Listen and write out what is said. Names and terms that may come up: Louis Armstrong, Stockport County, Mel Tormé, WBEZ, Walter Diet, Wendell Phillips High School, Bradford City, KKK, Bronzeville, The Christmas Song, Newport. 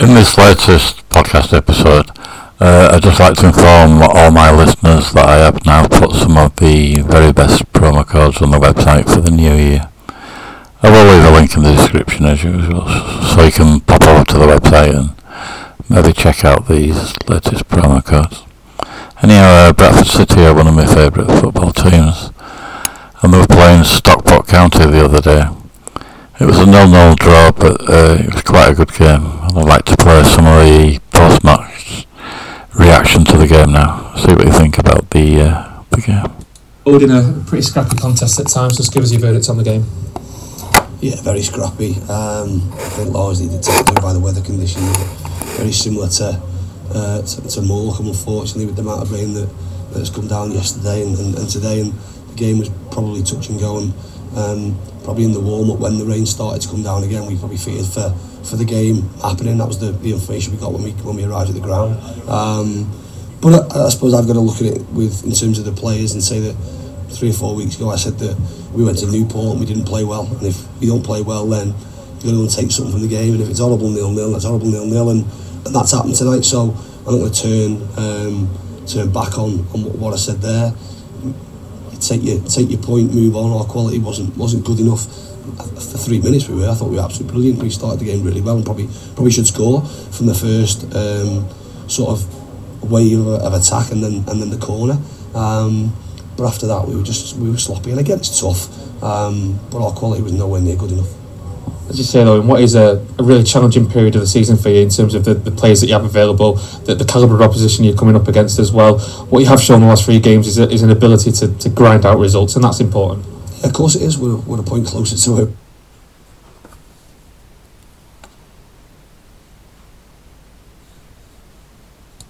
In this latest podcast episode, I'd just like to inform all my listeners that I have now put some of the very best promo codes on the website for the new year. I will leave a link in the description as usual, so you can pop over to the website and maybe check out these latest promo codes. Anyhow, Bradford City are one of my favourite football teams, and they were playing Stockport County the other day. It was a 0-0 draw, but it was quite a good game, and I'd like to play some of the post-match reaction to the game now. See what you think about the game. In a pretty scrappy contest at times, just give us your verdicts on the game. Yeah, very scrappy. I think largely dictated by the weather conditions, very similar to Morecambe, unfortunately, with the amount of rain that's come down yesterday and today, and the game was probably touch and go. And probably in the warm-up when the rain started to come down again, we probably feared for the game happening. That was the information we got when we arrived at the ground. But I suppose I've got to look at it in terms of the players and say that 3 or 4 weeks ago I said that we went to Newport and we didn't play well. And if we don't play well, then you're going to take something from the game. And if it's horrible 0-0, that's horrible 0-0. And that's happened tonight. So I'm not going to turn back on what I said there. Take your point, move on. Our quality wasn't good enough. For 3 minutes I thought we were absolutely brilliant. We started the game really well and probably should score from the first sort of wave of attack and then the corner. But after that we were sloppy, and again it's tough. But our quality was nowhere near good enough. As you say, Owen, what is a really challenging period of the season for you in terms of the players that you have available, the calibre of opposition you're coming up against as well. What you have shown in the last 3 games is an ability to grind out results, and that's important. Of course it is. We're a point closer to it.